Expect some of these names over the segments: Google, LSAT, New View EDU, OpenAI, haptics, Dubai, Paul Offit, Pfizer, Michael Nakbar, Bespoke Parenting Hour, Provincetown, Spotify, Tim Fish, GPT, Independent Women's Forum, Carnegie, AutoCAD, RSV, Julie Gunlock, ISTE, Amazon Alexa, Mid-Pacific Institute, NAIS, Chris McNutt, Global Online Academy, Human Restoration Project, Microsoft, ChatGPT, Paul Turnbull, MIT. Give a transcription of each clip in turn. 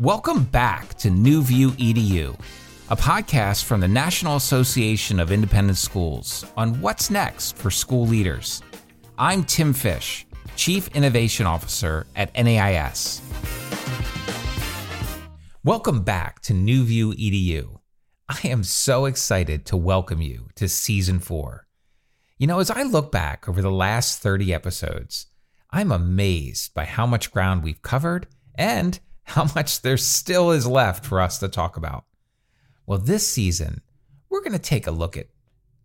Welcome back to New View EDU, a podcast from the National Association of Independent Schools on what's next for school leaders. I'm Tim Fish, Chief Innovation Officer at NAIS. Welcome back to New View EDU. I am so excited to welcome you to Season 4. You know, as I look back over the last 30 episodes, I'm amazed by how much ground we've covered and how much there still is left for us to talk about. Well, this season, we're going to take a look at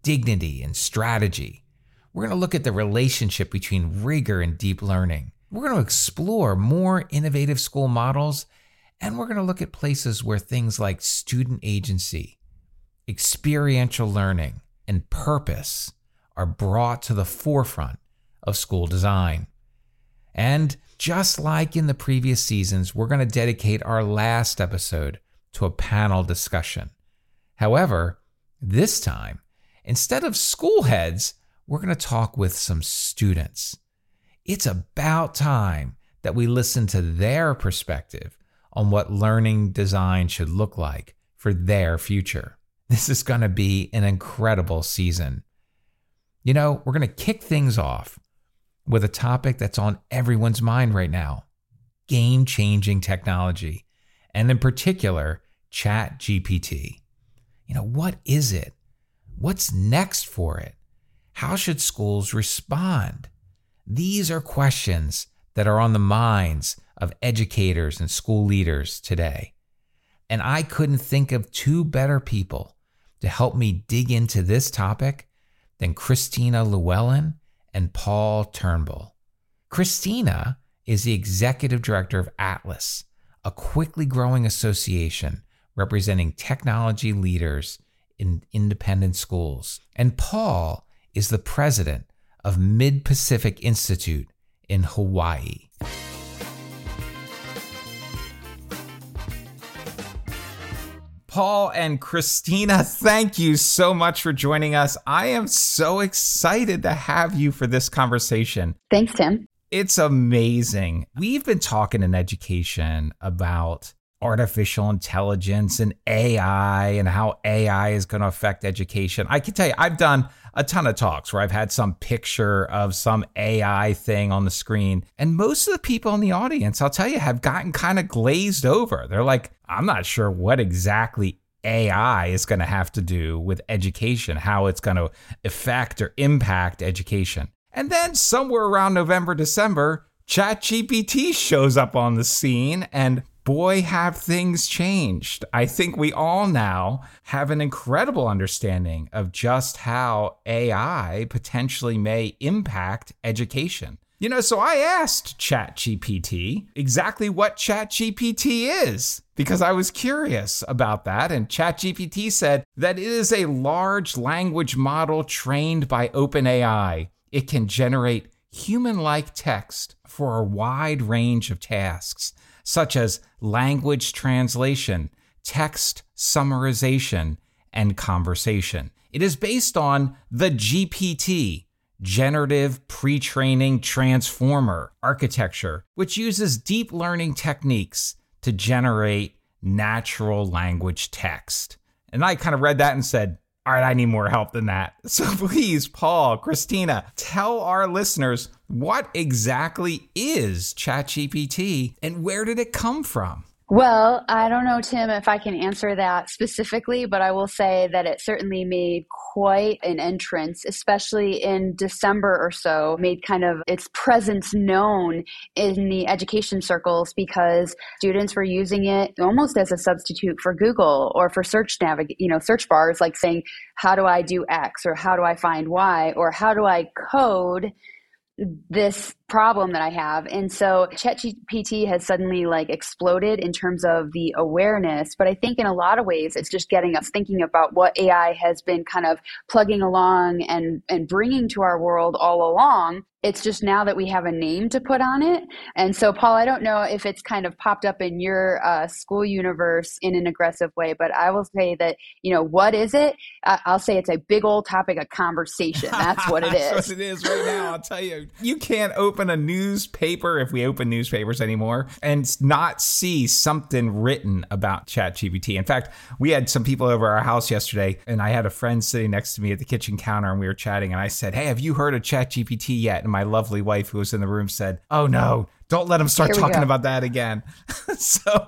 dignity and strategy. We're going to look at the relationship between rigor and deep learning. We're going to explore more innovative school models, and we're going to look at places where things like student agency, experiential learning, and purpose are brought to the forefront of school design. And just like in the previous seasons, we're going to dedicate our last episode to a panel discussion. However, this time, instead of school heads, we're going to talk with some students. It's about time that we listen to their perspective on what learning design should look like for their future. This is going to be an incredible season. You know, we're going to kick things off with a topic that's on everyone's mind right now, game-changing technology, and in particular, ChatGPT. You know, what is it? What's next for it? How should schools respond? These are questions that are on the minds of educators and school leaders today. And I couldn't think of two better people to help me dig into this topic than Christina Llewellyn and Paul Turnbull. Christina is the executive director of Atlas, a quickly growing association representing technology leaders in independent schools. And Paul is the president of Mid-Pacific Institute in Hawaii. Paul and Christina, thank you so much for joining us. I am so excited to have you for this conversation. Thanks, Tim. It's amazing. We've been talking in education about artificial intelligence and AI and how AI is going to affect education. I can tell you, I've done a ton of talks where I've had some picture of some AI thing on the screen. And most of the people in the audience, I'll tell you, have gotten kind of glazed over. They're like, I'm not sure what exactly AI is going to have to do with education, how it's going to affect or impact education. And then somewhere around November, December, ChatGPT shows up on the scene, and boy, have things changed. I think we all now have an incredible understanding of just how AI potentially may impact education. You know, so I asked ChatGPT exactly what ChatGPT is, because I was curious about that. And ChatGPT said that it is a large language model trained by OpenAI. It can generate human-like text for a wide range of tasks, such as language translation, text summarization, and conversation. It is based on the GPT, Generative Pre-Training Transformer architecture, which uses deep learning techniques to generate natural language text. And I kind of read that and said, all right, I need more help than that. So please, Paul, Christina, tell our listeners, what exactly is ChatGPT and where did it come from? Well, I don't know, Tim, if I can answer that specifically, but I will say that it certainly made quite an entrance, especially in December or so, made kind of its presence known in the education circles because students were using it almost as a substitute for Google or for search bars, like saying, how do I do X, or how do I find Y, or how do I code this problem that I have. And so ChatGPT has suddenly exploded in terms of the awareness. But I think in a lot of ways, it's just getting us thinking about what AI has been kind of plugging along and bringing to our world all along. It's just now that we have a name to put on it. And so, Paul, I don't know if it's kind of popped up in your school universe in an aggressive way, but I will say that, you know, what is it? I'll say it's a big old topic of conversation. That's what it is. That's what it is right now, I'll tell you. You can't open open a newspaper, if we open newspapers anymore, and not see something written about ChatGPT. In fact, we had some people over our house yesterday, and I had a friend sitting next to me at the kitchen counter, and we were chatting, and I said, "Hey, have you heard of ChatGPT yet?" And my lovely wife, who was in the room, said, "Oh no, don't let him start talking about that again." So,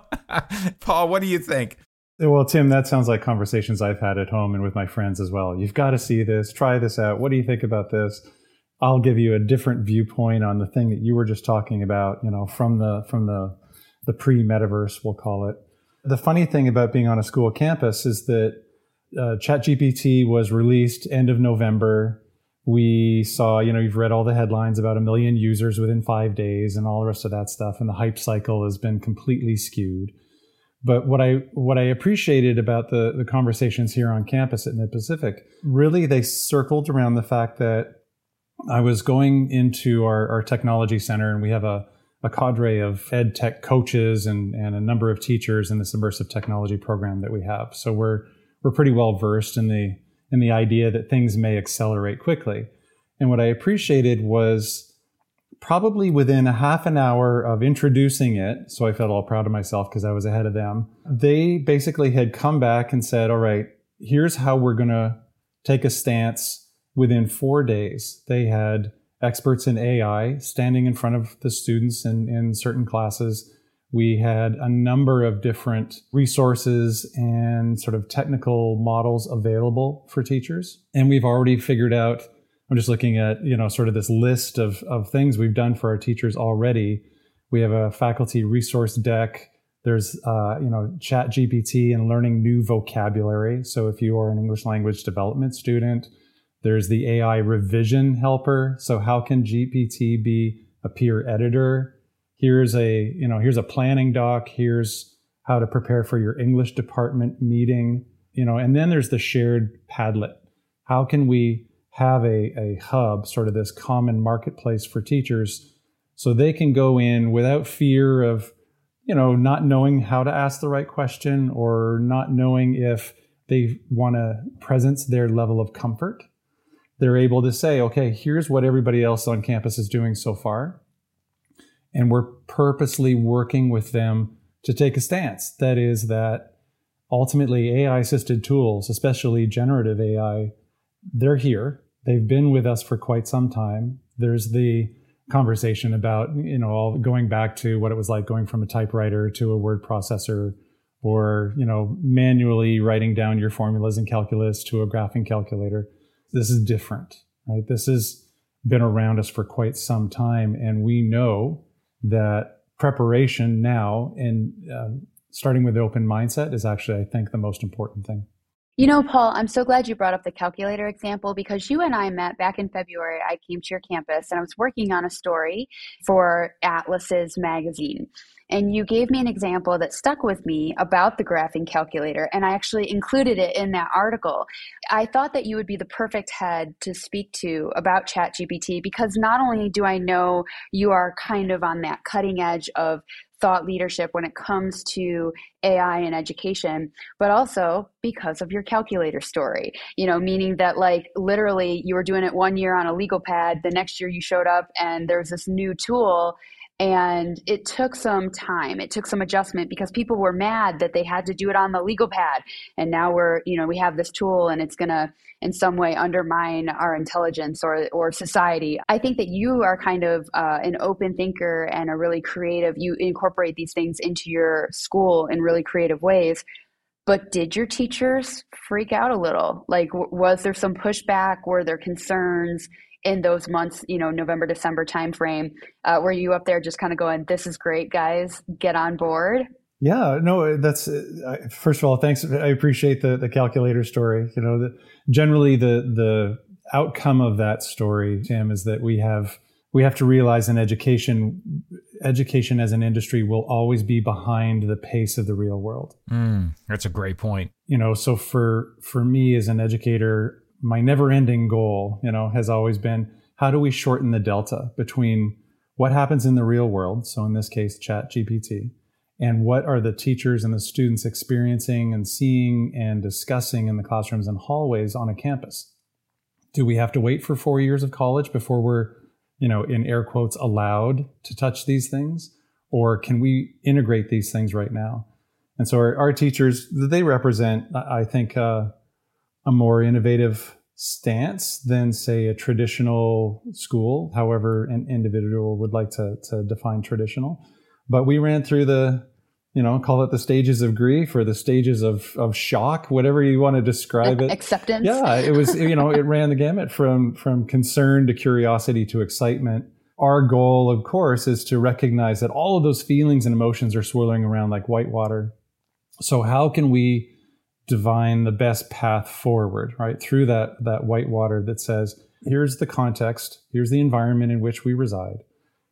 Paul, what do you think? Well, Tim, that sounds like conversations I've had at home and with my friends as well. You've got to see this, try this out. What do you think about this? I'll give you a different viewpoint on the thing that you were just talking about, you know, from the pre-metaverse, we'll call it. The funny thing about being on a school campus is that ChatGPT was released end of November. We saw, you know, you've read all the headlines about 1 million users within 5 days and all the rest of that stuff. And the hype cycle has been completely skewed. But what I appreciated about the conversations here on campus at Mid-Pacific, really they circled around the fact that I was going into our technology center, and we have a cadre of ed tech coaches and a number of teachers in this immersive technology program that we have. So we're pretty well versed in the idea that things may accelerate quickly. And what I appreciated was probably within a half an hour of introducing it, so I felt all proud of myself because I was ahead of them, they basically had come back and said, all right, here's how we're going to take a stance within 4 days. They had experts in AI standing in front of the students in certain classes. We had a number of different resources and sort of technical models available for teachers. And we've already figured out, I'm just looking at, you know, sort of this list of things we've done for our teachers already. We have a faculty resource deck. There's, ChatGPT and learning new vocabulary. So if you are an English language development student, there's the AI revision helper. So how can GPT be a peer editor? Here's a planning doc. Here's how to prepare for your English department meeting. You know, and then there's the shared Padlet. How can we have a hub, sort of this common marketplace for teachers, so they can go in without fear of, you know, not knowing how to ask the right question or not knowing if they want to presence their level of comfort. They're able to say, okay, here's what everybody else on campus is doing so far. And we're purposely working with them to take a stance. That is that ultimately AI-assisted tools, especially generative AI, they're here. They've been with us for quite some time. There's the conversation about, you know, all going back to what it was like going from a typewriter to a word processor, or, you know, manually writing down your formulas in calculus to a graphing calculator. This is different, right? This has been around us for quite some time. And we know that preparation now and starting with the open mindset is actually, I think, the most important thing. You know, Paul, I'm so glad you brought up the calculator example, because you and I met back in February. I came to your campus and I was working on a story for Atlas's magazine. And you gave me an example that stuck with me about the graphing calculator, and I actually included it in that article. I thought that you would be the perfect head to speak to about ChatGPT, because not only do I know you are kind of on that cutting edge of thought leadership when it comes to AI and education, but also because of your calculator story, you know, meaning that like literally you were doing it 1 year on a legal pad, the next year you showed up and there was this new tool. And it took some time. It took some adjustment because people were mad that they had to do it on the legal pad. And now we're, you know, we have this tool and it's going to in some way undermine our intelligence or society. I think that you are kind of an open thinker and a really creative, you incorporate these things into your school in really creative ways. But did your teachers freak out a little? Like, was there some pushback? Were there concerns in those months, you know, November, December timeframe? Were you up there just kind of going, this is great, guys, get on board? Yeah, no, that's, first of all, thanks. I appreciate the calculator story. You know, generally the outcome of that story, Tim, is that we have to realize in education as an industry will always be behind the pace of the real world. That's a great point. You know, so for me as an educator, my never-ending goal, you know, has always been, how do we shorten the delta between what happens in the real world, so in this case, ChatGPT, and what are the teachers and the students experiencing and seeing and discussing in the classrooms and hallways on a campus? Do we have to wait for 4 years of college before we're you know, in air quotes, allowed to touch these things? Or can we integrate these things right now? And so our teachers, they represent, I think, a more innovative stance than, say, a traditional school, however an individual would like to define traditional. But we ran through the, you know, call it the stages of grief or the stages of shock, whatever you want to describe it. Acceptance. Yeah, it was, you know, it ran the gamut from concern to curiosity to excitement. Our goal, of course, is to recognize that all of those feelings and emotions are swirling around like whitewater. So how can we divine the best path forward, right? Through that whitewater that says, here's the context, here's the environment in which we reside,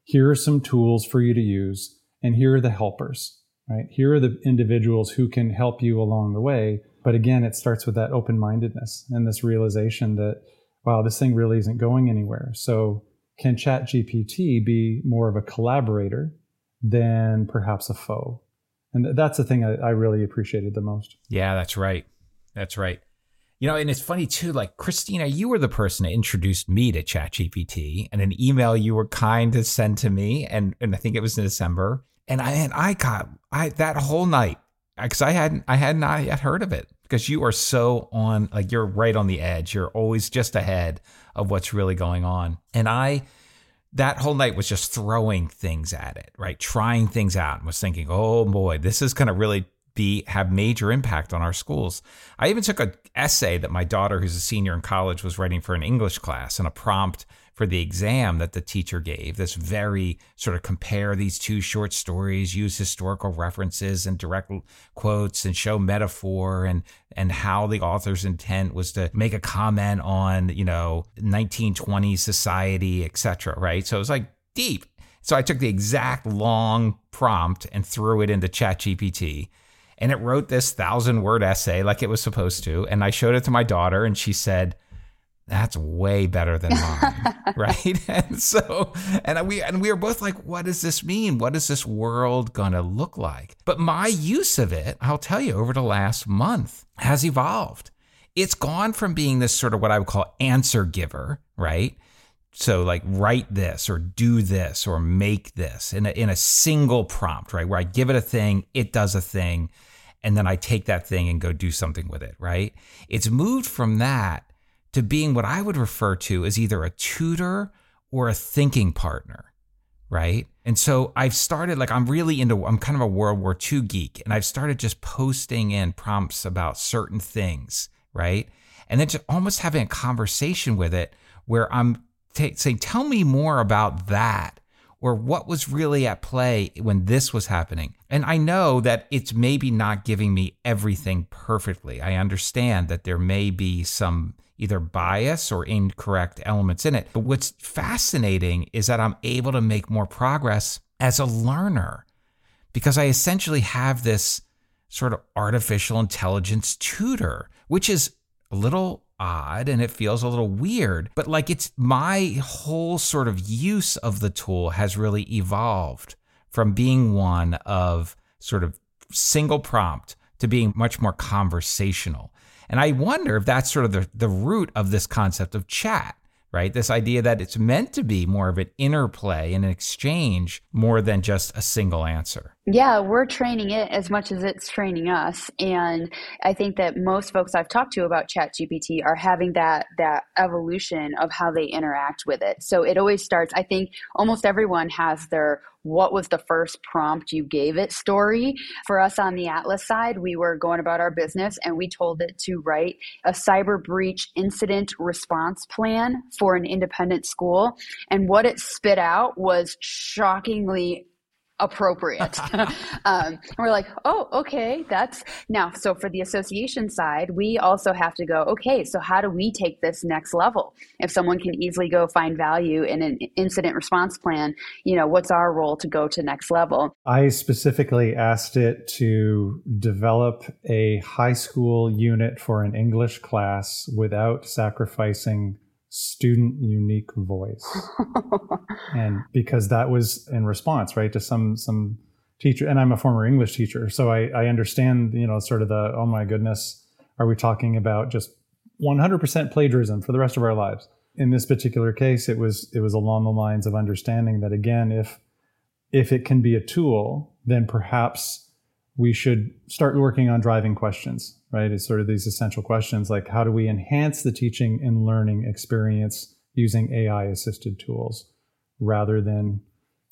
here are some tools for you to use, and here are the helpers, right? Here are the individuals who can help you along the way. But again, it starts with that open-mindedness and this realization that, wow, this thing really isn't going anywhere. So can ChatGPT be more of a collaborator than perhaps a foe? And that's the thing I really appreciated the most. Yeah, that's right. That's right. You know, and it's funny too, like, Christina, you were the person that introduced me to ChatGPT and an email you were kind to send to me. And I think it was in December. And I got that whole night, because I had not yet heard of it, because you are so on, like, you're right on the edge. You're always just ahead of what's really going on. That whole night was just throwing things at it, right? Trying things out, and was thinking, oh boy, this is going to really have major impact on our schools. I even took an essay that my daughter, who's a senior in college, was writing for an English class, and a prompt for the exam that the teacher gave, this very sort of compare these two short stories, use historical references and direct quotes and show metaphor, and how the author's intent was to make a comment on, you know, 1920s society, etc. Right. So it was like deep. So I took the exact long prompt and threw it into ChatGPT. And it wrote this 1,000-word essay like it was supposed to. And I showed it to my daughter, and she said, that's way better than mine, right? And so, and we were both like, what does this mean? What is this world going to look like? But my use of it, I'll tell you, over the last month has evolved. It's gone from being this sort of what I would call answer giver, right? So like, write this or do this or make this in a single prompt, right? Where I give it a thing, it does a thing, and then I take that thing and go do something with it, right? It's moved from that to being what I would refer to as either a tutor or a thinking partner, right? And so I've started, like, I'm kind of a World War II geek, and I've started just posting in prompts about certain things, right? And then just almost having a conversation with it where I'm saying, tell me more about that, or what was really at play when this was happening. And I know that it's maybe not giving me everything perfectly. I understand that there may be some either bias or incorrect elements in it. But what's fascinating is that I'm able to make more progress as a learner, because I essentially have this sort of artificial intelligence tutor, which is a little odd and it feels a little weird, but like, it's my whole sort of use of the tool has really evolved from being one of sort of single prompt to being much more conversational. And I wonder if that's sort of the root of this concept of chat, right? This idea that it's meant to be more of an interplay and an exchange more than just a single answer. Yeah, we're training it as much as it's training us. And I think that most folks I've talked to about ChatGPT are having that evolution of how they interact with it. So it always starts, I think almost everyone has their what was the first prompt you gave it story. For us on the Atlas side, we were going about our business and we told it to write a cyber breach incident response plan for an independent school. And what it spit out was shockingly appropriate. And we're like, oh, okay, that's now. So for the association side, we also have to go, okay, so how do we take this next level? If someone can easily go find value in an incident response plan, you know, what's our role to go to next level? I specifically asked it to develop a high school unit for an English class without sacrificing student unique voice. And because that was in response, right, to some teacher, and I'm a former English teacher, so I understand, you know, sort of the, oh my goodness, are we talking about just 100% plagiarism for the rest of our lives? in this particular case, it was along the lines of understanding that, again, if it can be a tool, then perhaps we should start working on driving questions, right? It's sort of these essential questions like, how do we enhance the teaching and learning experience using AI-assisted tools, rather than,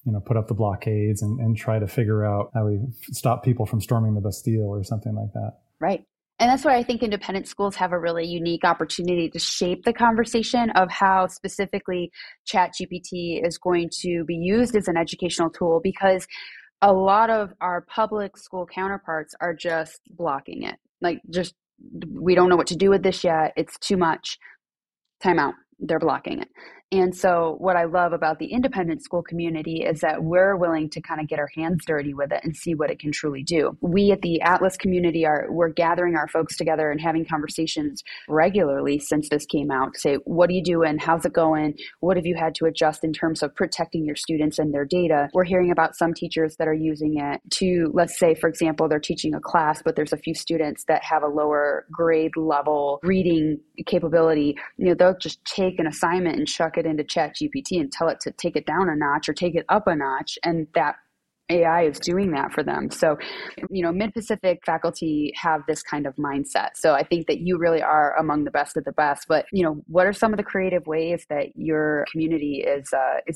you know, put up the blockades and try to figure out how we stop people from storming the Bastille or something like that. Right. And that's where I think independent schools have a really unique opportunity to shape the conversation of how specifically ChatGPT is going to be used as an educational tool, because a lot of our public school counterparts are just blocking it. Like, just, we don't know what to do with this yet. It's too much. Time out. They're blocking it. And so what I love about the independent school community is that we're willing to kind of get our hands dirty with it and see what it can truly do. We at the Atlas community we're gathering our folks together and having conversations regularly since this came out to say, what are you doing? How's it going? What have you had to adjust in terms of protecting your students and their data? We're hearing about some teachers that are using it to, let's say, for example, they're teaching a class, but there's a few students that have a lower grade level reading capability. You know, they'll just take an assignment and chuck it into ChatGPT and tell it to take it down a notch or take it up a notch, and that AI is doing that for them. So, you know, Mid-Pacific faculty have this kind of mindset. So I think that you really are among the best of the best. But, you know, what are some of the creative ways that your community is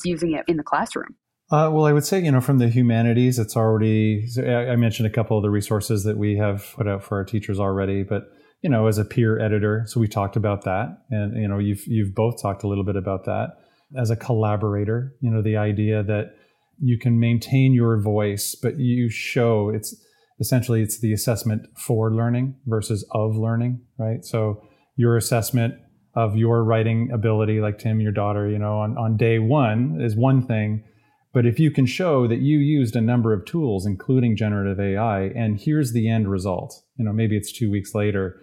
using it in the classroom? Well, I would say, you know, from the humanities, it's already, I mentioned a couple of the resources that we have put out for our teachers already, but, you know, as a peer editor. So we talked about that. And, you know, you've both talked a little bit about that. As a collaborator, you know, the idea that you can maintain your voice, but you show it's the assessment for learning versus of learning, right? So your assessment of your writing ability, like Tim, your daughter, you know, on day one is one thing. But if you can show that you used a number of tools, including generative AI, and here's the end result, you know, maybe it's 2 weeks later,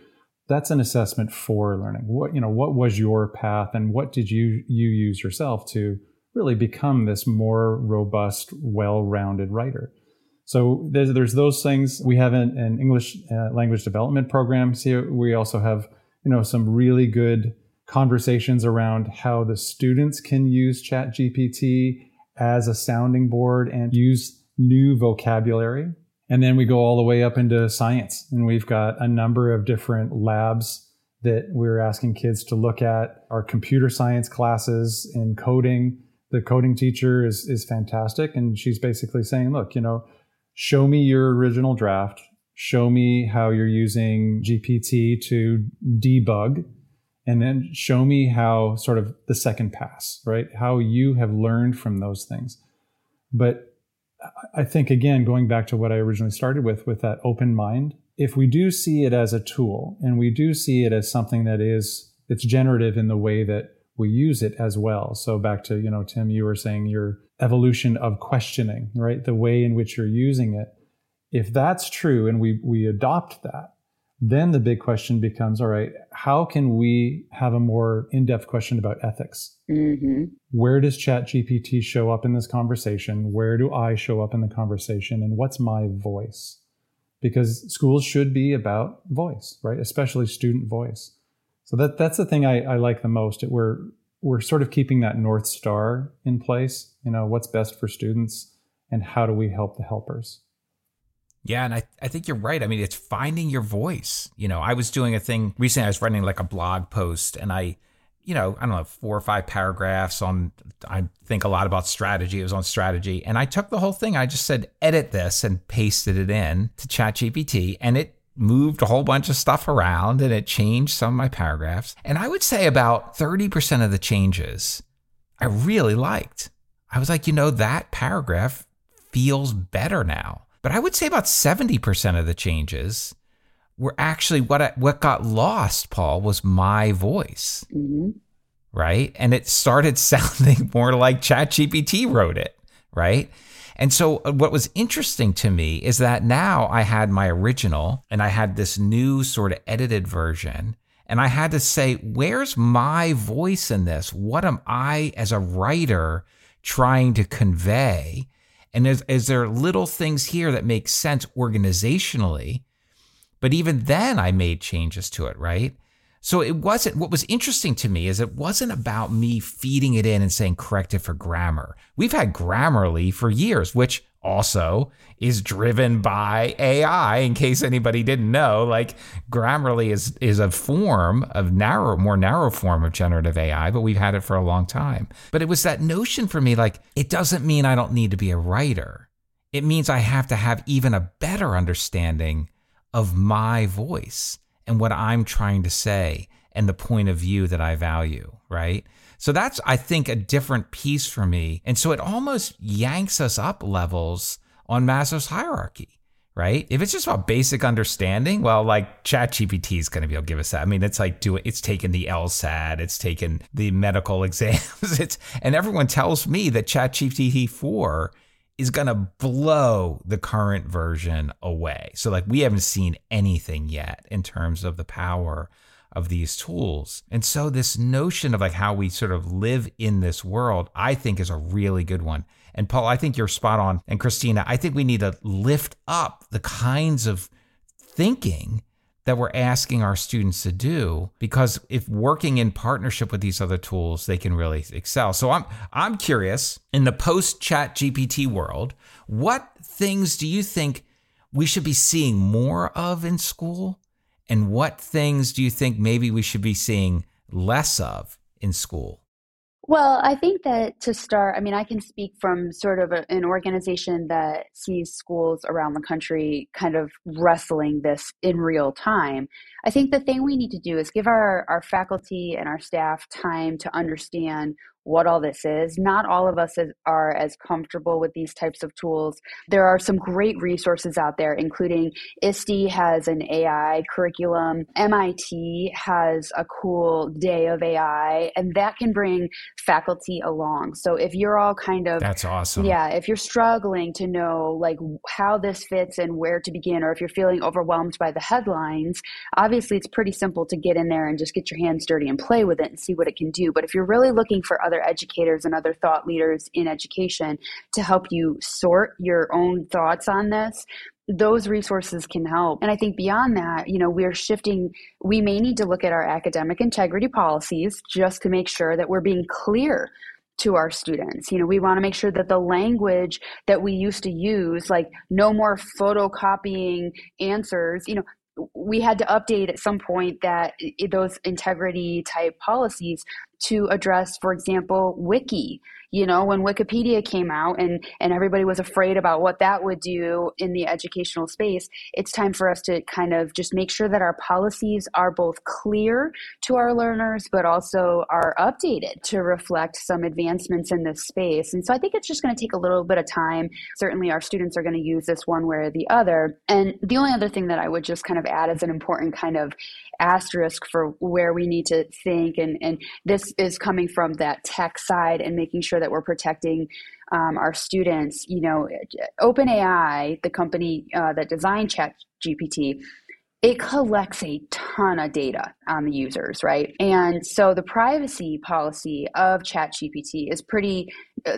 that's an assessment for learning. What, you know, what was your path and what did you use yourself to really become this more robust, well-rounded writer? So there's those things. We have an English language development program. So we also have, you know, some really good conversations around how the students can use ChatGPT as a sounding board and use new vocabulary. And then we go all the way up into science. And we've got a number of different labs that we're asking kids to look at. Our computer science classes in coding, the coding teacher is fantastic. And she's basically saying, look, you know, show me your original draft. Show me how you're using GPT to debug. And then show me how sort of the second pass, right? How you have learned from those things. But I think, again, going back to what I originally started with that open mind, if we do see it as a tool and we do see it as something that is, it's generative in the way that we use it as well. So back to, you know, Tim, you were saying your evolution of questioning, right? The way in which you're using it. If that's true and we adopt that, then the big question becomes, all right, how can we have a more in-depth question about ethics? Mm-hmm. Where does ChatGPT show up in this conversation? Where do I show up in the conversation? And what's my voice? Because schools should be about voice, right? Especially student voice. So that's the thing I like the most. We're sort of keeping that North Star in place. You know, what's best for students and how do we help the helpers? Yeah. And I think you're right. I mean, it's finding your voice. You know, I was doing a thing recently, I was writing like a blog post and I don't know, 4 or 5 paragraphs on, I think a lot about strategy. It was on strategy. And I took the whole thing. I just said, edit this and pasted it in to ChatGPT. And it moved a whole bunch of stuff around and it changed some of my paragraphs. And I would say about 30% of the changes I really liked. I was like, you know, that paragraph feels better now. But I would say about 70% of the changes were actually what got lost, Paul, was my voice, mm-hmm. right? And it started sounding more like ChatGPT wrote it, right? And so what was interesting to me is that now I had my original and I had this new sort of edited version, and I had to say, where's my voice in this? What am I as a writer trying to convey? And is there little things here that make sense organizationally? But even then I made changes to it, right? So it wasn't, what was interesting to me is it wasn't about me feeding it in and saying, correct it for grammar. We've had Grammarly for years, which also is driven by AI. In case anybody didn't know, like Grammarly is a form of more narrow form of generative AI, but we've had it for a long time. But it was that notion for me, like, it doesn't mean I don't need to be a writer. It means I have to have even a better understanding of my voice and what I'm trying to say and the point of view that I value, right? So that's, I think, a different piece for me. And so it almost yanks us up levels on Maslow's hierarchy, right? If it's just about basic understanding, well, like ChatGPT is going to be able to give us that. I mean, it's like it's taken the LSAT, it's taken the medical exams, and everyone tells me that ChatGPT 4 is going to blow the current version away. So like we haven't seen anything yet in terms of the power of these tools. And so this notion of like how we sort of live in this world, I think is a really good one. And Paul, I think you're spot on. And Christina, I think we need to lift up the kinds of thinking that we're asking our students to do, because if working in partnership with these other tools, they can really excel. So I'm curious, in the post-ChatGPT world, what things do you think we should be seeing more of in school? And what things do you think maybe we should be seeing less of in school? Well, I think that to start, I mean, I can speak from sort of an organization that sees schools around the country kind of wrestling this in real time. I think the thing we need to do is give our faculty and our staff time to understand what all this is. Not all of us are as comfortable with these types of tools. There are some great resources out there, including ISTE has an AI curriculum. MIT has a cool day of AI, and that can bring faculty along. So if you're all kind of... That's awesome. Yeah, if you're struggling to know like how this fits and where to begin, or if you're feeling overwhelmed by the headlines, obviously it's pretty simple to get in there and just get your hands dirty and play with it and see what it can do. But if you're really looking for other educators and other thought leaders in education to help you sort your own thoughts on this, those resources can help. And I think beyond that, you know, we're shifting, we may need to look at our academic integrity policies just to make sure that we're being clear to our students. You know, we want to make sure that the language that we used to use, like no more photocopying answers, you know, we had to update at some point that those integrity type policies to address, for example, Wiki. You know, when Wikipedia came out and everybody was afraid about what that would do in the educational space, it's time for us to kind of just make sure that our policies are both clear to our learners, but also are updated to reflect some advancements in this space. And so I think it's just going to take a little bit of time. Certainly our students are going to use this one way or the other. And the only other thing that I would just kind of add as an important kind of asterisk for where we need to think, and this is coming from that tech side and making sure that we're protecting our students. You know, OpenAI, the company that designed ChatGPT, it collects a ton of data on the users, right? And so the privacy policy of ChatGPT is pretty,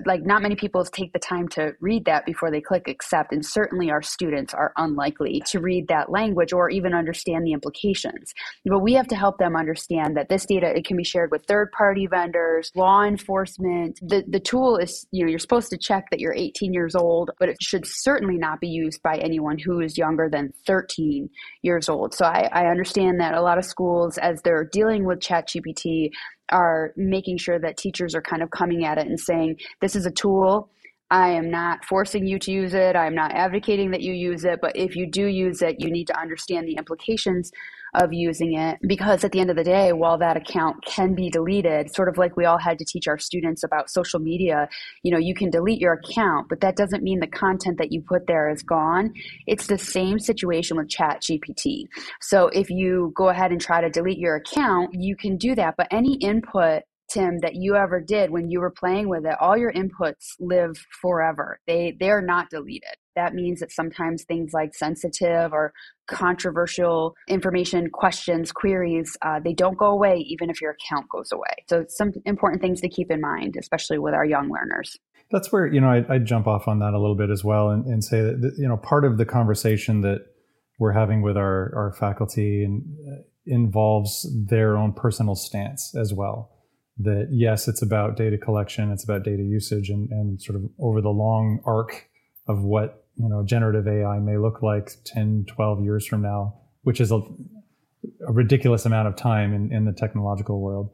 like, not many people take the time to read that before they click accept. And certainly our students are unlikely to read that language or even understand the implications. But we have to help them understand that this data, it can be shared with third-party vendors, law enforcement. The tool is, you know, you're supposed to check that you're 18 years old, but it should certainly not be used by anyone who is younger than 13 years old. So I understand that a lot of schools, as they're dealing with ChatGPT, are making sure that teachers are kind of coming at it and saying, this is a tool. I am not forcing you to use it. I'm not advocating that you use it. But if you do use it, you need to understand the implications of using it, because at the end of the day, while that account can be deleted, sort of like we all had to teach our students about social media, you know, you can delete your account, but that doesn't mean the content that you put there is gone. It's the same situation with ChatGPT. So if you go ahead and try to delete your account, you can do that, but any input, Tim, that you ever did when you were playing with it, all your inputs live forever. They are not deleted. That means that sometimes things like sensitive or controversial information, questions, queries, they don't go away even if your account goes away. So it's some important things to keep in mind, especially with our young learners. That's where, you know, I jump off on that a little bit as well and say that, you know, part of the conversation that we're having with our faculty and involves their own personal stance as well. That yes, it's about data collection, it's about data usage, and sort of over the long arc of what, you know, generative AI may look like 10, 12 years from now, which is a ridiculous amount of time in the technological world.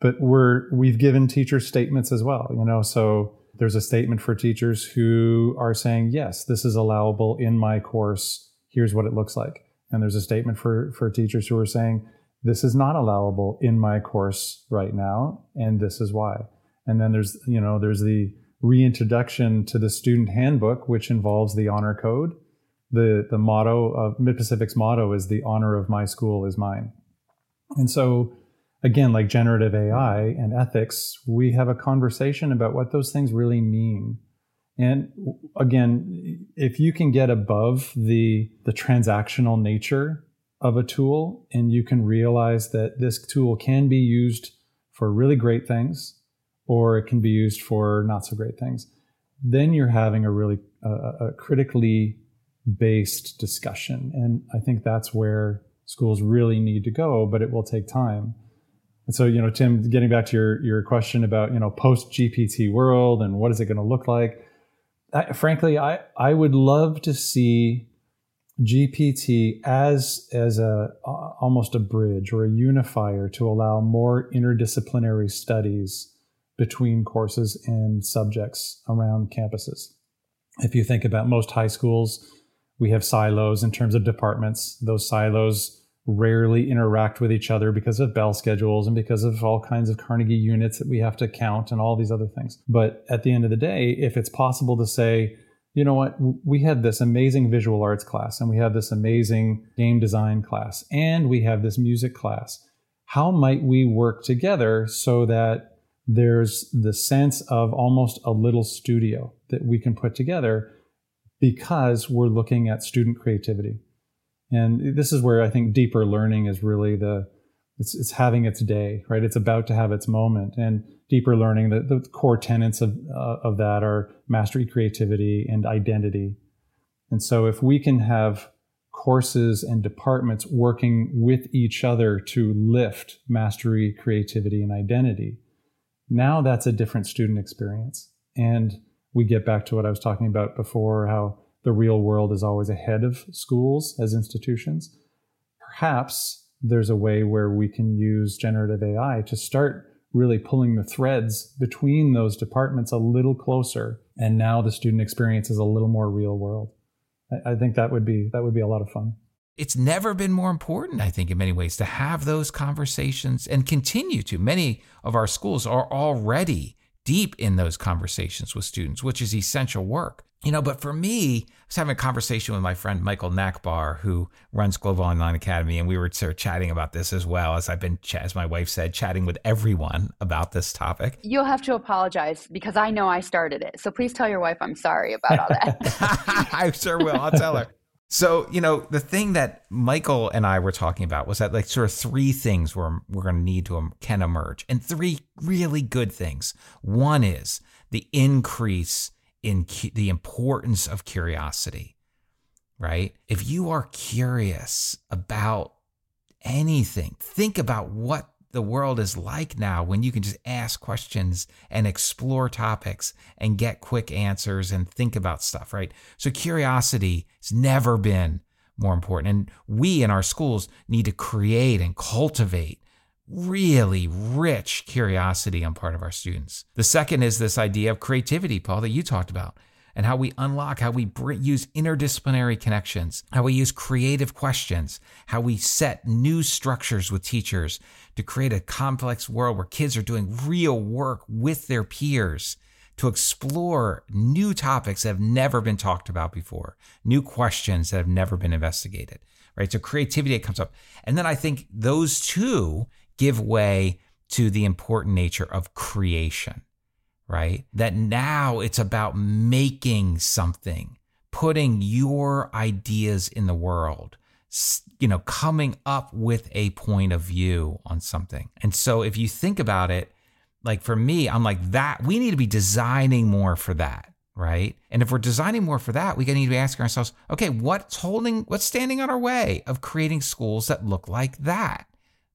But we've given teachers statements as well, you know, so there's a statement for teachers who are saying, yes, this is allowable in my course, here's what it looks like. And there's a statement for teachers who are saying, this is not allowable in my course right now, and this is why. And then there's, you know, there's the reintroduction to the student handbook, which involves the honor code. The motto of Mid-Pacific's motto is the honor of my school is mine. And so again, like generative AI and ethics, we have a conversation about what those things really mean. And again, if you can get above the transactional nature of a tool, and you can realize that this tool can be used for really great things, or it can be used for not so great things, then you're having a really a critically based discussion. And I think that's where schools really need to go, but it will take time. And so, you know, Tim, getting back to your question about, you know, post GPT world and what is it going to look like? Frankly, I would love to see GPT as almost a bridge or a unifier to allow more interdisciplinary studies between courses and subjects around campuses. If you think about most high schools, we have silos in terms of departments. Those silos rarely interact with each other because of bell schedules and because of all kinds of Carnegie units that we have to count and all these other things. But at the end of the day, if it's possible to say, you know what, we have this amazing visual arts class, and we have this amazing game design class, and we have this music class, how might we work together so that there's the sense of almost a little studio that we can put together because we're looking at student creativity. And this is where I think deeper learning is really it's having its day, right? It's about to have its moment. And deeper learning, the core tenets of that are mastery, creativity, and identity. And so if we can have courses and departments working with each other to lift mastery, creativity, and identity, now that's a different student experience. And we get back to what I was talking about before, how the real world is always ahead of schools as institutions. Perhaps there's a way where we can use generative AI to start really pulling the threads between those departments a little closer. And now the student experience is a little more real world. I think that would be a lot of fun. It's never been more important, I think, in many ways, to have those conversations and continue to. Many of our schools are already deep in those conversations with students, which is essential work. You know, but for me, I was having a conversation with my friend Michael Nakbar, who runs Global Online Academy, and we were sort of chatting about this as well, as I've been, as my wife said, chatting with everyone about this topic. You'll have to apologize because I know I started it. So please tell your wife I'm sorry about all that. I sure will. I'll tell her. So, you know, the thing that Michael and I were talking about was that, like, sort of three things we're going to need to can emerge, and three really good things. One is the increase in the importance of curiosity, right? If you are curious about anything, think about what the world is like now when you can just ask questions and explore topics and get quick answers and think about stuff, right? So curiosity has never been more important. And we in our schools need to create and cultivate really rich curiosity on part of our students. The second is this idea of creativity, Paul, that you talked about, and how we unlock, how we use interdisciplinary connections, how we use creative questions, how we set new structures with teachers to create a complex world where kids are doing real work with their peers to explore new topics that have never been talked about before, new questions that have never been investigated, right? So creativity comes up. And then I think those two give way to the important nature of creation. Right? That now it's about making something, putting your ideas in the world, you know, coming up with a point of view on something. And so if you think about it, like for me, I'm like that, we need to be designing more for that, right? And if we're designing more for that, we need to be asking ourselves, okay, what's standing on our way of creating schools that look like that,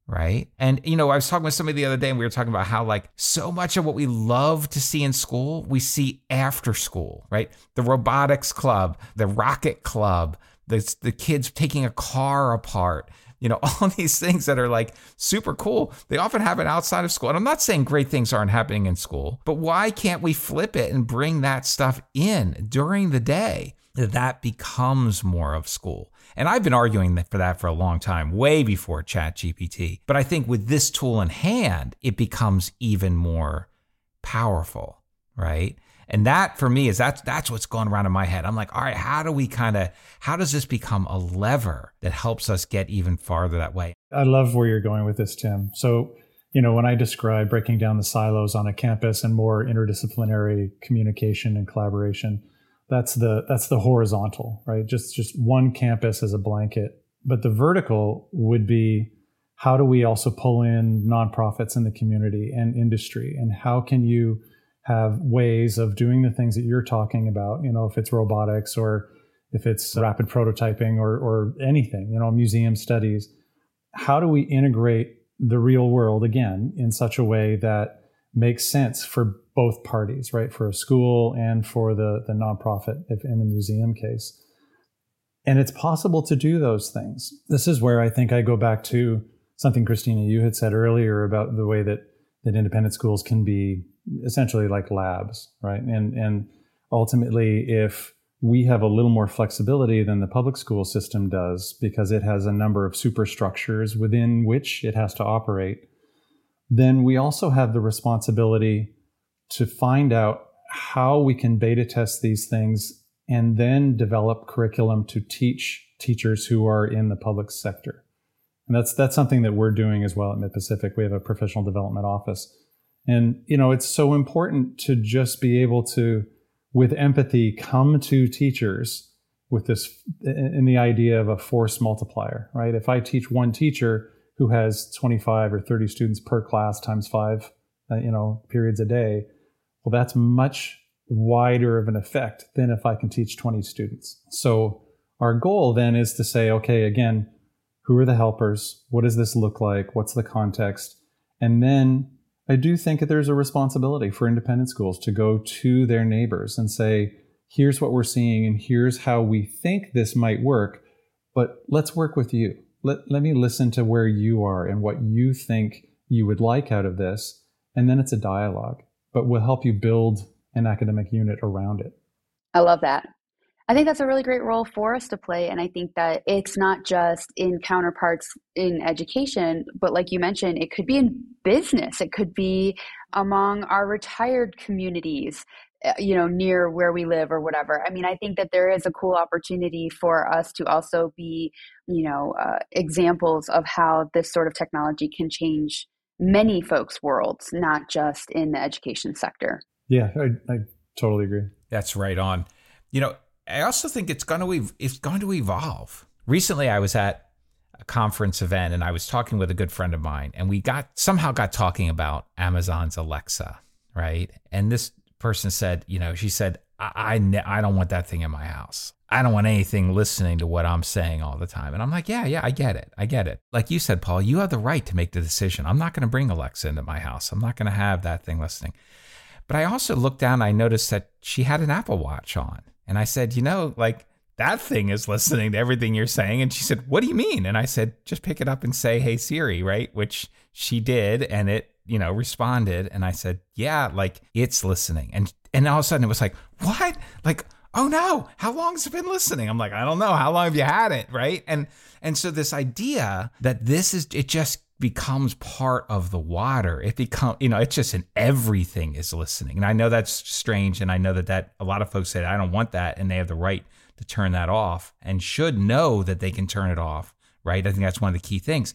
right? And, you know, I was talking with somebody the other day and we were talking about how like so much of what we love to see in school, we see after school, right? The robotics club, the rocket club, the kids taking a car apart, you know, all these things that are like super cool. They often happen outside of school. And I'm not saying great things aren't happening in school, but why can't we flip it and bring that stuff in during the day? That becomes more of school. And I've been arguing for that for a long time, way before ChatGPT. But I think with this tool in hand, it becomes even more powerful, right? And that for me is that's what's going around in my head. I'm like, all right, how does this become a lever that helps us get even farther that way? I love where you're going with this, Tim. So, you know, when I describe breaking down the silos on a campus and more interdisciplinary communication and collaboration, that's the horizontal, right? Just one campus as a blanket. But the vertical would be, how do we also pull in nonprofits in the community and industry? And how can you have ways of doing the things that you're talking about, you know, if it's robotics or if it's rapid prototyping or anything, you know, museum studies, how do we integrate the real world again in such a way that makes sense for both parties, right? For a school and for the nonprofit in the museum case. And it's possible to do those things. This is where I think I go back to something, Christina, you had said earlier about the way that independent schools can be essentially like labs, right? And ultimately, if we have a little more flexibility than the public school system does, because it has a number of superstructures within which it has to operate, then we also have the responsibility to find out how we can beta test these things and then develop curriculum to teach teachers who are in the public sector. And that's something that we're doing as well at Mid-Pacific. We have a professional development office. And, you know, it's so important to just be able to, with empathy, come to teachers with this in the idea of a force multiplier, right? If I teach one teacher who has 25 or 30 students per class times 5, you know, periods a day, well, that's much wider of an effect than if I can teach 20 students. So our goal then is to say, okay, again, who are the helpers? What does this look like? What's the context? And then I do think that there's a responsibility for independent schools to go to their neighbors and say, here's what we're seeing and here's how we think this might work, but let's work with you. Let me listen to where you are and what you think you would like out of this. And then it's a dialogue, but we'll help you build an academic unit around it. I love that. I think that's a really great role for us to play. And I think that it's not just in counterparts in education, but like you mentioned, it could be in business. It could be among our retired communities, you know, near where we live or whatever. I mean, I think that there is a cool opportunity for us to also be, you know, examples of how this sort of technology can change many folks' worlds, not just in the education sector. Yeah, I totally agree. That's right on. You know, I also think it's going to evolve. Recently, I was at a conference event and I was talking with a good friend of mine, and we somehow got talking about Amazon's Alexa, right? And this person said, you know, she said, I don't want that thing in my house. I don't want anything listening to what I'm saying all the time. And I'm like, yeah, I get it. Like you said, Paul, you have the right to make the decision. I'm not going to bring Alexa into my house. I'm not going to have that thing listening. But I also looked down, and I noticed that she had an Apple Watch on. And I said, you know, like that thing is listening to everything you're saying. And she said, what do you mean? And I said, just pick it up and say, hey, Siri, right? Which she did. And it, you know, responded. And I said, yeah, like it's listening. And all of a sudden it was like, what? Like, oh no, how long has it been listening? I'm like, I don't know. How long have you had it? Right. And so this idea that it just becomes part of the water. It becomes, you know, it's just in everything is listening. And I know that's strange. And I know that a lot of folks say, I don't want that. And they have the right to turn that off and should know that they can turn it off. Right. I think that's one of the key things.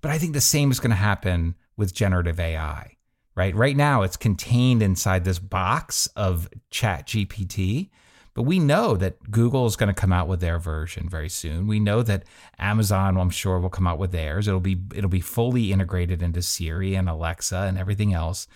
But I think the same is going to happen with generative AI. Right. Right now, it's contained inside this box of ChatGPT. But we know that Google is going to come out with their version very soon. We know that Amazon, I'm sure, will come out with theirs. It'll be fully integrated into Siri and Alexa and everything else.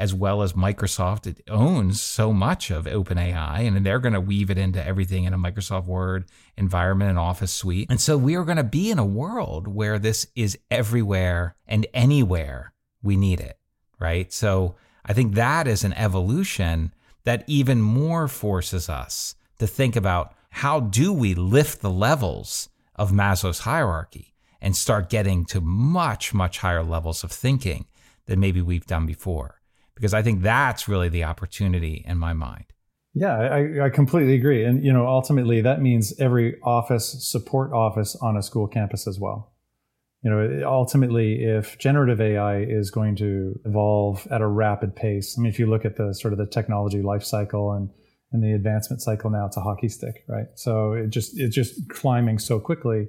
as well as Microsoft. It owns so much of OpenAI, and they're going to weave it into everything in a Microsoft Word environment and Office suite. And so we are going to be in a world where this is everywhere and anywhere we need it, right? So I think that is an evolution that even more forces us to think about how do we lift the levels of Maslow's hierarchy and start getting to much, much higher levels of thinking than maybe we've done before. Because I think that's really the opportunity in my mind. Yeah, I completely agree. And, you know, ultimately that means every office, support office on a school campus as well. You know, ultimately, if generative AI is going to evolve at a rapid pace, I mean, if you look at the sort of the technology life cycle and the advancement cycle now, it's a hockey stick, right? So it's just climbing so quickly.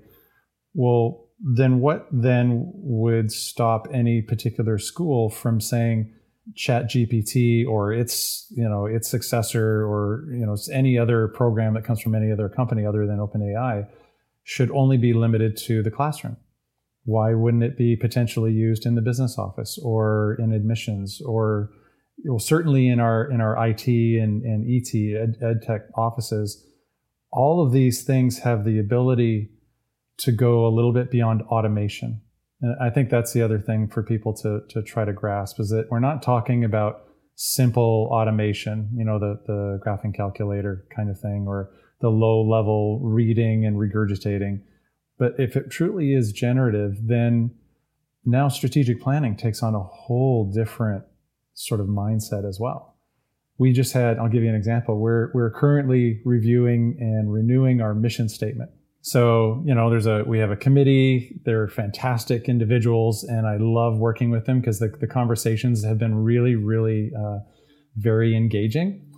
Well, then what then would stop any particular school from saying ChatGPT or its successor or, you know, any other program that comes from any other company other than OpenAI should only be limited to the classroom? Why wouldn't it be potentially used in the business office or in admissions or, well, certainly in our IT and ET, EdTech offices? All of these things have the ability to go a little bit beyond automation. And I think that's the other thing for people to try to grasp, is that we're not talking about simple automation, you know, the graphing calculator kind of thing, or the low level reading and regurgitating. But if it truly is generative, then now strategic planning takes on a whole different sort of mindset as well. We just had, I'll give you an example. We're currently reviewing and renewing our mission statement. So, you know, we have a committee. They're fantastic individuals, and I love working with them because the conversations have been really, really very engaging.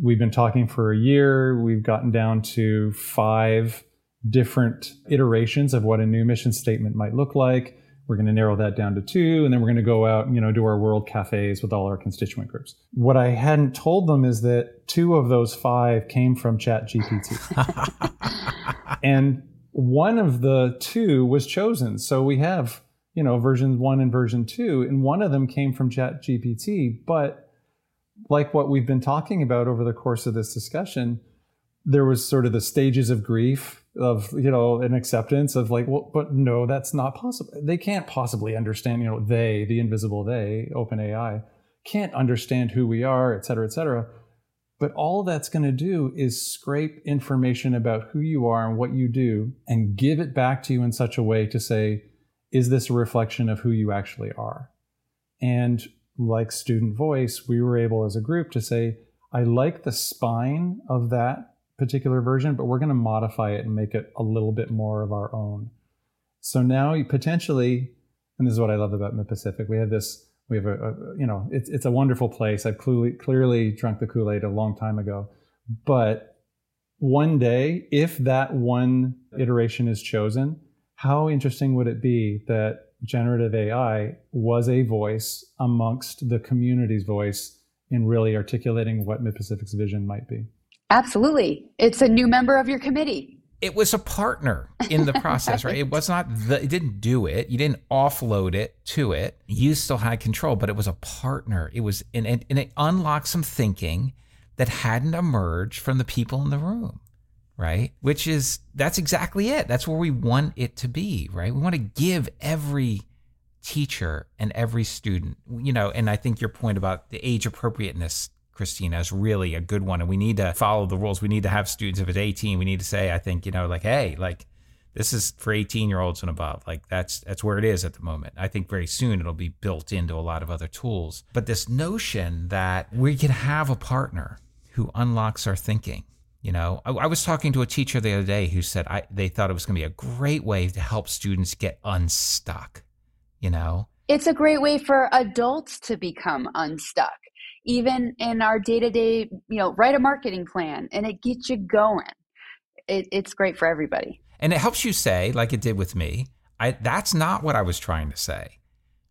We've been talking for a year. We've gotten down to 5 different iterations of what a new mission statement might look like. We're going to narrow that down to 2, and then we're going to go out and, you know, do our world cafes with all our constituent groups. What I hadn't told them is that 2 of those 5 came from ChatGPT. And one of the 2 was chosen. So we have, you know, version 1 and version 2, and one of them came from ChatGPT. But like what we've been talking about over the course of this discussion, there was sort of the stages of grief, of, you know, an acceptance of like, well, but no, that's not possible. They can't possibly understand, you know, the invisible they, OpenAI, can't understand who we are, et cetera, et cetera. But all that's going to do is scrape information about who you are and what you do and give it back to you in such a way to say, is this a reflection of who you actually are? And like Student Voice, we were able as a group to say, I like the spine of that particular version, but we're going to modify it and make it a little bit more of our own. So now you potentially, and this is what I love about Mid-Pacific, we have a you know, it's a wonderful place. I've clearly drunk the Kool-Aid a long time ago, but one day, if that one iteration is chosen, how interesting would it be that generative AI was a voice amongst the community's voice in really articulating what Mid-Pacific's vision might be? Absolutely. It's a new member of your committee. It was a partner in the process, right? It was not, it didn't do it. You didn't offload it to it. You still had control, but it was a partner. It was, and it unlocked some thinking that hadn't emerged from the people in the room, right? Which is, that's exactly it. That's where we want it to be, right? We want to give every teacher and every student, you know, and I think your point about the age appropriateness, Christina, is really a good one. And we need to follow the rules. We need to have students, if it's 18, we need to say, I think, you know, like, hey, like, this is for 18-year-olds and above. Like, that's where it is at the moment. I think very soon it'll be built into a lot of other tools. But this notion that we can have a partner who unlocks our thinking, you know, I was talking to a teacher the other day who said they thought it was going to be a great way to help students get unstuck, you know. It's a great way for adults to become unstuck. Even in our day-to-day, you know, write a marketing plan and it gets you going. It's great for everybody. And it helps you say, like it did with me, that's not what I was trying to say,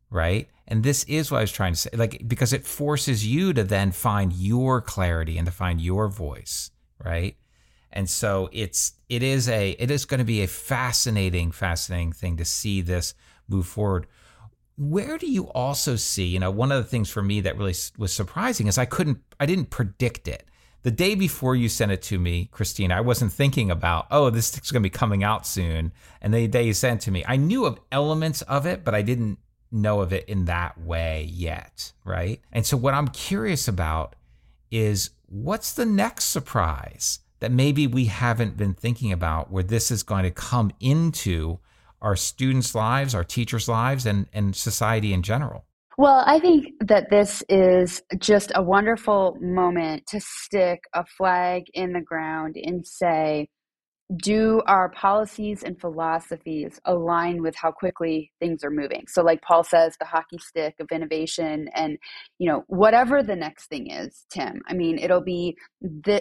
right? And this is what I was trying to say, like, because it forces you to then find your clarity and to find your voice, right? And so it is going to be a fascinating thing to see this move forward. Where do you also see, you know, one of the things for me that really was surprising is I didn't predict it. The day before you sent it to me, Christina, I wasn't thinking about, oh, this is going to be coming out soon. And the day you sent it to me, I knew of elements of it, but I didn't know of it in that way yet, right? And so what I'm curious about is what's the next surprise that maybe we haven't been thinking about where this is going to come into our students' lives, our teachers' lives, and society in general? Well, I think that this is just a wonderful moment to stick a flag in the ground and say, do our policies and philosophies align with how quickly things are moving? So like Paul says, the hockey stick of innovation and, you know, whatever the next thing is, Tim, I mean, it'll be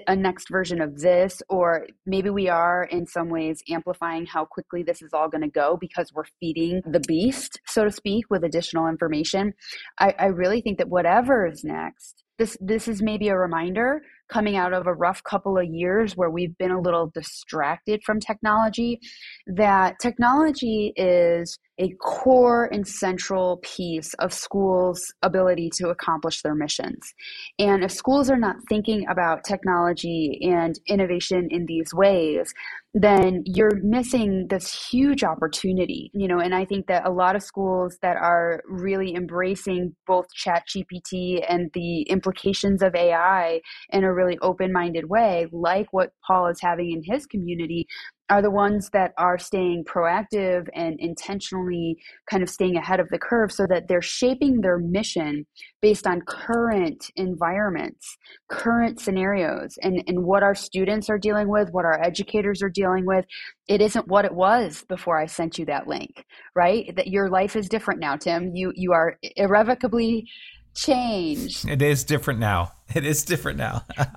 a next version of this, or maybe we are in some ways amplifying how quickly this is all going to go because we're feeding the beast, so to speak, with additional information. I really think that whatever is next, this is maybe a reminder coming out of a rough couple of years where we've been a little distracted from technology, that technology is a core and central piece of schools' ability to accomplish their missions. And if schools are not thinking about technology and innovation in these ways, then you're missing this huge opportunity, you know. And I think that a lot of schools that are really embracing both ChatGPT and the implications of AI in a really open-minded way, like what Paul is having in his community, are the ones that are staying proactive and intentionally kind of staying ahead of the curve so that they're shaping their mission based on current environments, current scenarios, and what our students are dealing with, what our educators are dealing with. It isn't what it was before I sent you that link, right? That your life is different now, Tim. You are irrevocably changed. It is different now.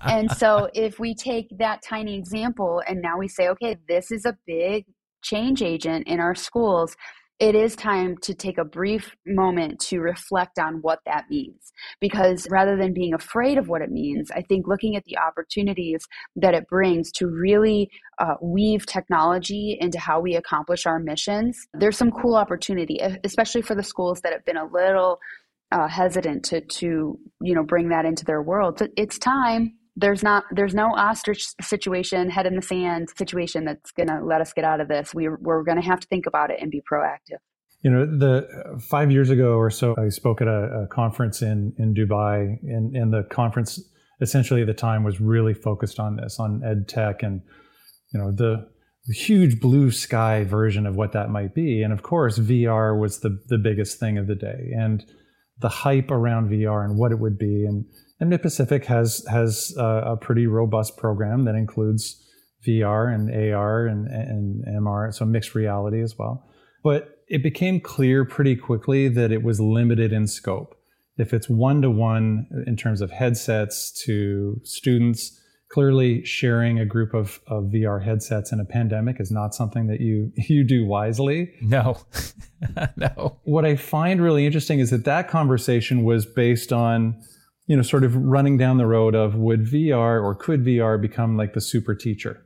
And so if we take that tiny example and now we say, okay, this is a big change agent in our schools, it is time to take a brief moment to reflect on what that means. Because rather than being afraid of what it means, I think looking at the opportunities that it brings to really weave technology into how we accomplish our missions, there's some cool opportunity, especially for the schools that have been a little hesitant to you know, bring that into their world. So it's time. There's no ostrich situation, head in the sand situation that's going to let us get out of this. We're going to have to think about it and be proactive. You know, the 5 years ago or so, I spoke at a conference in Dubai, and the conference essentially at the time was really focused on this, on ed tech, and you know the huge blue sky version of what that might be. And of course, VR was the biggest thing of the day, and the hype around VR and what it would be. And Mid-Pacific has a pretty robust program that includes VR and AR and MR, so mixed reality as well. But it became clear pretty quickly that it was limited in scope. If it's one-to-one in terms of headsets to students, clearly sharing a group of VR headsets in a pandemic is not something that you do wisely. No, no. What I find really interesting is that conversation was based on, you know, sort of running down the road of would VR or could VR become like the super teacher?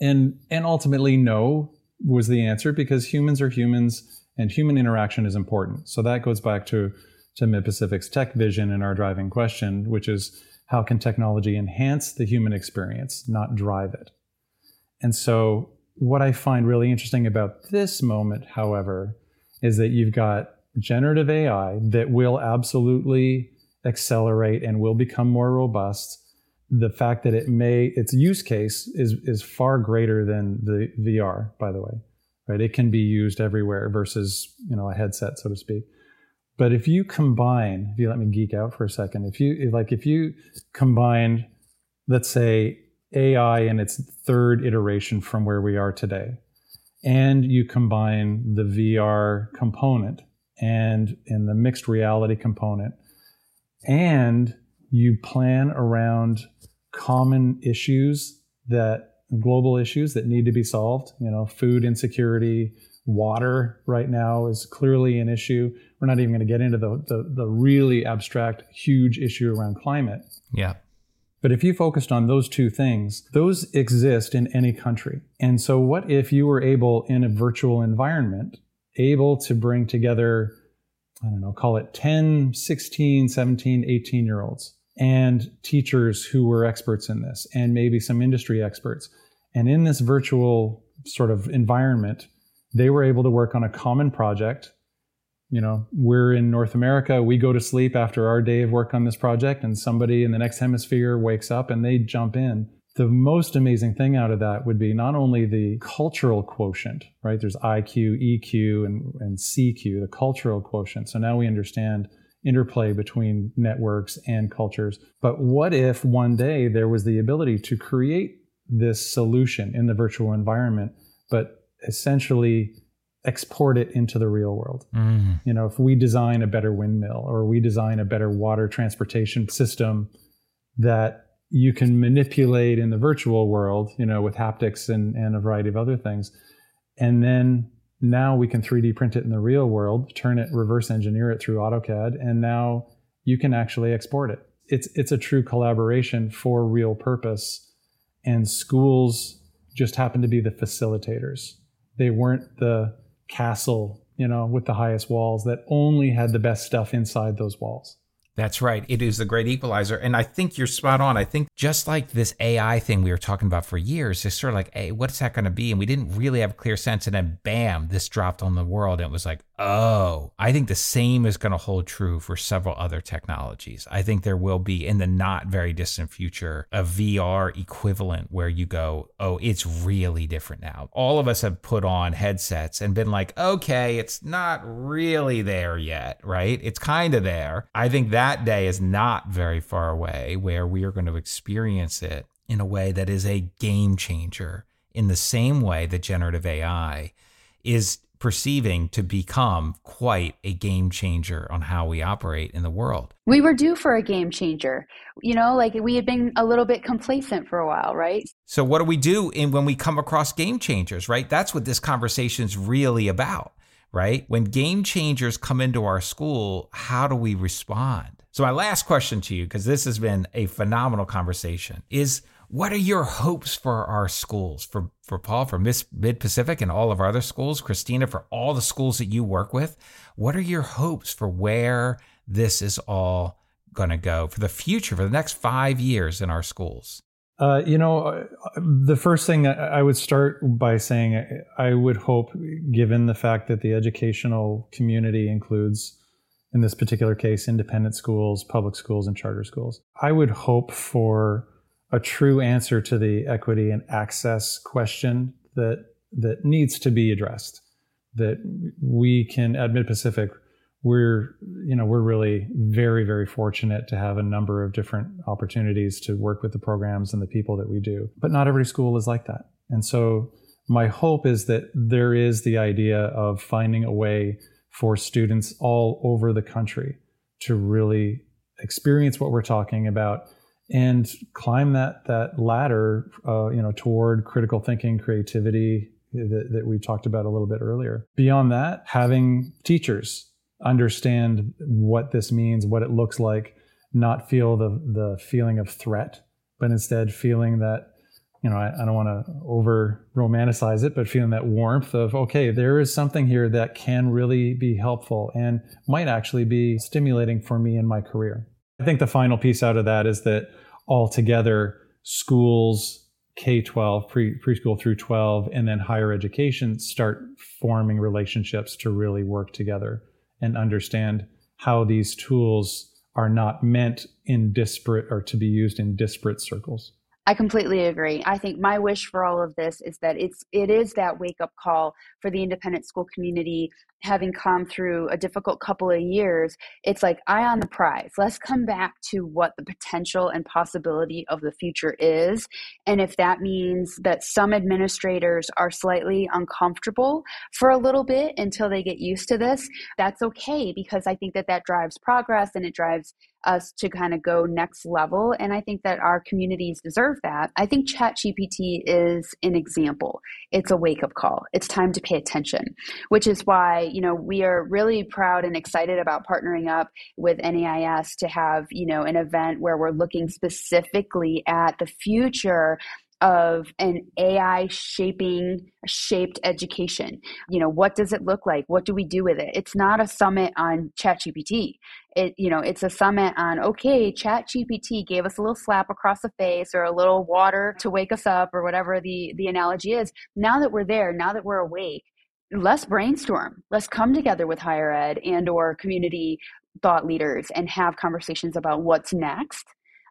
And ultimately, no was the answer, because humans are humans and human interaction is important. So that goes back to Mid-Pacific's tech vision and our driving question, which is, how can technology enhance the human experience, not drive it? And so what I find really interesting about this moment, however, is that you've got generative AI that will absolutely accelerate and will become more robust. The fact that its use case is far greater than the VR, by the way, right? It can be used everywhere versus, you know, a headset, so to speak. But if you combine, if you let me geek out for a second, if you combine, let's say, AI in its third iteration from where we are today, and you combine the VR component and in the mixed reality component, and you plan around common global issues that need to be solved, you know, food insecurity, water right now is clearly an issue. We're not even going to get into the really abstract, huge issue around climate. Yeah. But if you focused on those two things, those exist in any country. And so what if you were able, in a virtual environment, able to bring together I don't know, call it 10, 16, 17, 18-year-olds and teachers who were experts in this and maybe some industry experts. And in this virtual sort of environment, they were able to work on a common project. You know, we're in North America, we go to sleep after our day of work on this project, and somebody in the next hemisphere wakes up and they jump in. The most amazing thing out of that would be not only the cultural quotient, right? There's IQ, EQ, and CQ, the cultural quotient. So now we understand interplay between networks and cultures. But what if one day there was the ability to create this solution in the virtual environment, but essentially export it into the real world? Mm. You know, if we design a better windmill or we design a better water transportation system that you can manipulate in the virtual world, you know, with haptics and a variety of other things. And then now we can 3D print it in the real world, turn it, reverse engineer it through AutoCAD, and now you can actually export it. It's a true collaboration for real purpose. And schools just happen to be the facilitators. They weren't the castle, you know, with the highest walls that only had the best stuff inside those walls. That's right. It is the great equalizer. And I think you're spot on. I think just like this AI thing we were talking about for years, it's sort of like, hey, what's that going to be? And we didn't really have a clear sense. And then bam, this dropped on the world. And it was like, oh, I think the same is going to hold true for several other technologies. I think there will be in the not very distant future, a VR equivalent where you go, oh, it's really different now. All of us have put on headsets and been like, okay, it's not really there yet, right? It's kind of there. I think that day is not very far away where we are going to experience it in a way that is a game changer in the same way that generative AI is perceiving to become quite a game changer on how we operate in the world. We were due for a game changer. You know, like we had been a little bit complacent for a while, right? So what do we do when we come across game changers, right? That's what this conversation is really about. Right? When game changers come into our school, how do we respond? So my last question to you, because this has been a phenomenal conversation, is what are your hopes for our schools, for Paul, for Mid-Pacific and all of our other schools, Christina, for all the schools that you work with? What are your hopes for where this is all going to go for the future, for the next 5 years in our schools? You know, the first thing I would start by saying, I would hope, given the fact that the educational community includes, in this particular case, independent schools, public schools, and charter schools, I would hope for a true answer to the equity and access question that needs to be addressed. That we can, at Mid-Pacific, we're really very, very fortunate to have a number of different opportunities to work with the programs and the people that we do. But not every school is like that. And so my hope is that there is the idea of finding a way for students all over the country to really experience what we're talking about and climb that ladder, toward critical thinking, creativity that we talked about a little bit earlier. Beyond that, having teachers understand what this means, what it looks like, not feel the feeling of threat, but instead feeling that, you know, I don't want to over romanticize it, but feeling that warmth of, okay, there is something here that can really be helpful and might actually be stimulating for me in my career. I think the final piece out of that is that altogether, schools, K-12, preschool through 12, and then higher education start forming relationships to really work together and understand how these tools are not meant in disparate or to be used in disparate circles. I completely agree. I think my wish for all of this is that it is that wake-up call for the independent school community. Having come through a difficult couple of years, it's like eye on the prize. Let's come back to what the potential and possibility of the future is. And if that means that some administrators are slightly uncomfortable for a little bit until they get used to this, that's okay, because I think that drives progress and it drives us to kind of go next level. And I think that our communities deserve that. I think ChatGPT is an example. It's a wake-up call. It's time to pay attention, which is why, you know, we are really proud and excited about partnering up with NAIS to have, you know, an event where we're looking specifically at the future of an AI shaped education. You know, what does it look like? What do we do with it? It's not a summit on ChatGPT. It's a summit on, okay, ChatGPT gave us a little slap across the face or a little water to wake us up or whatever the analogy is. Now that we're there, now that we're awake, let's brainstorm. Let's come together with higher ed and or community thought leaders and have conversations about what's next.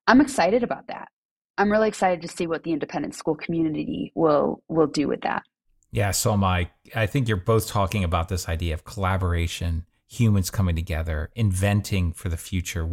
I'm excited about that. I'm really excited to see what the independent school community will do with that. Yeah, so am I. I think you're both talking about this idea of collaboration, humans coming together, inventing for the future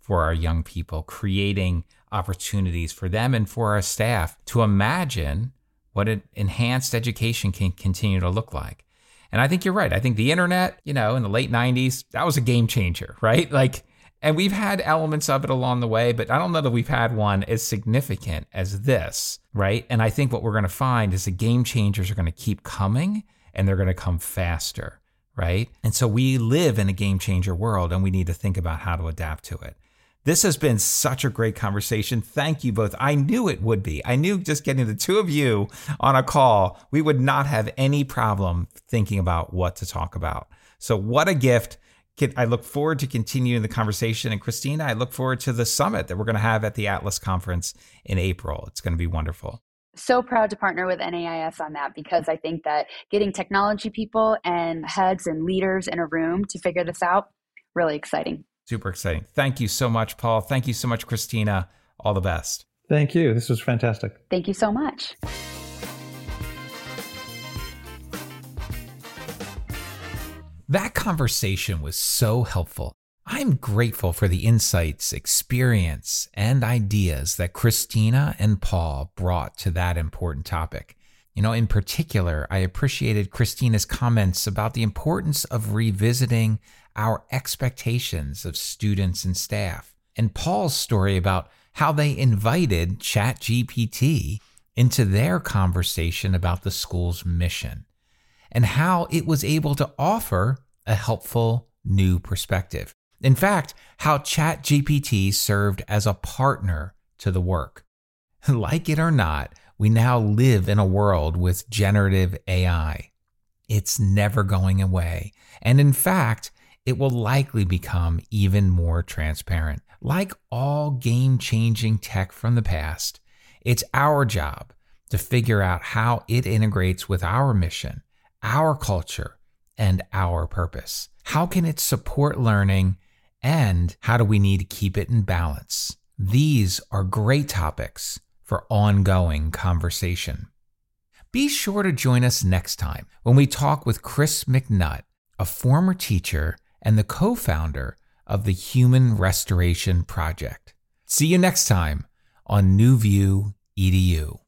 for our young people, creating opportunities for them and for our staff to imagine what an enhanced education can continue to look like. And I think you're right. I think the internet, in the late 90s, that was a game changer, right? And we've had elements of it along the way, but I don't know that we've had one as significant as this, right? And I think what we're going to find is the game changers are going to keep coming and they're going to come faster, right? And so we live in a game changer world and we need to think about how to adapt to it. This has been such a great conversation. Thank you both. I knew it would be. I knew just getting the two of you on a call, we would not have any problem thinking about what to talk about. So what a gift. I look forward to continuing the conversation. And Christina, I look forward to the summit that we're going to have at the Atlas Conference in April. It's going to be wonderful. So proud to partner with NAIS on that, because I think that getting technology people and heads and leaders in a room to figure this out, really exciting. Super exciting. Thank you so much, Paul. Thank you so much, Christina. All the best. Thank you. This was fantastic. Thank you so much. That conversation was so helpful. I'm grateful for the insights, experience, and ideas that Christina and Paul brought to that important topic. In particular, I appreciated Christina's comments about the importance of revisiting our expectations of students and staff, and Paul's story about how they invited ChatGPT into their conversation about the school's mission, and how it was able to offer a helpful new perspective. In fact, how ChatGPT served as a partner to the work. Like it or not, we now live in a world with generative AI. It's never going away. And in fact, it will likely become even more transparent. Like all game-changing tech from the past, it's our job to figure out how it integrates with our mission, our culture, and our purpose. How can it support learning, and how do we need to keep it in balance? These are great topics for ongoing conversation. Be sure to join us next time when we talk with Chris McNutt, a former teacher and the co-founder of the Human Restoration Project. See you next time on New View EDU.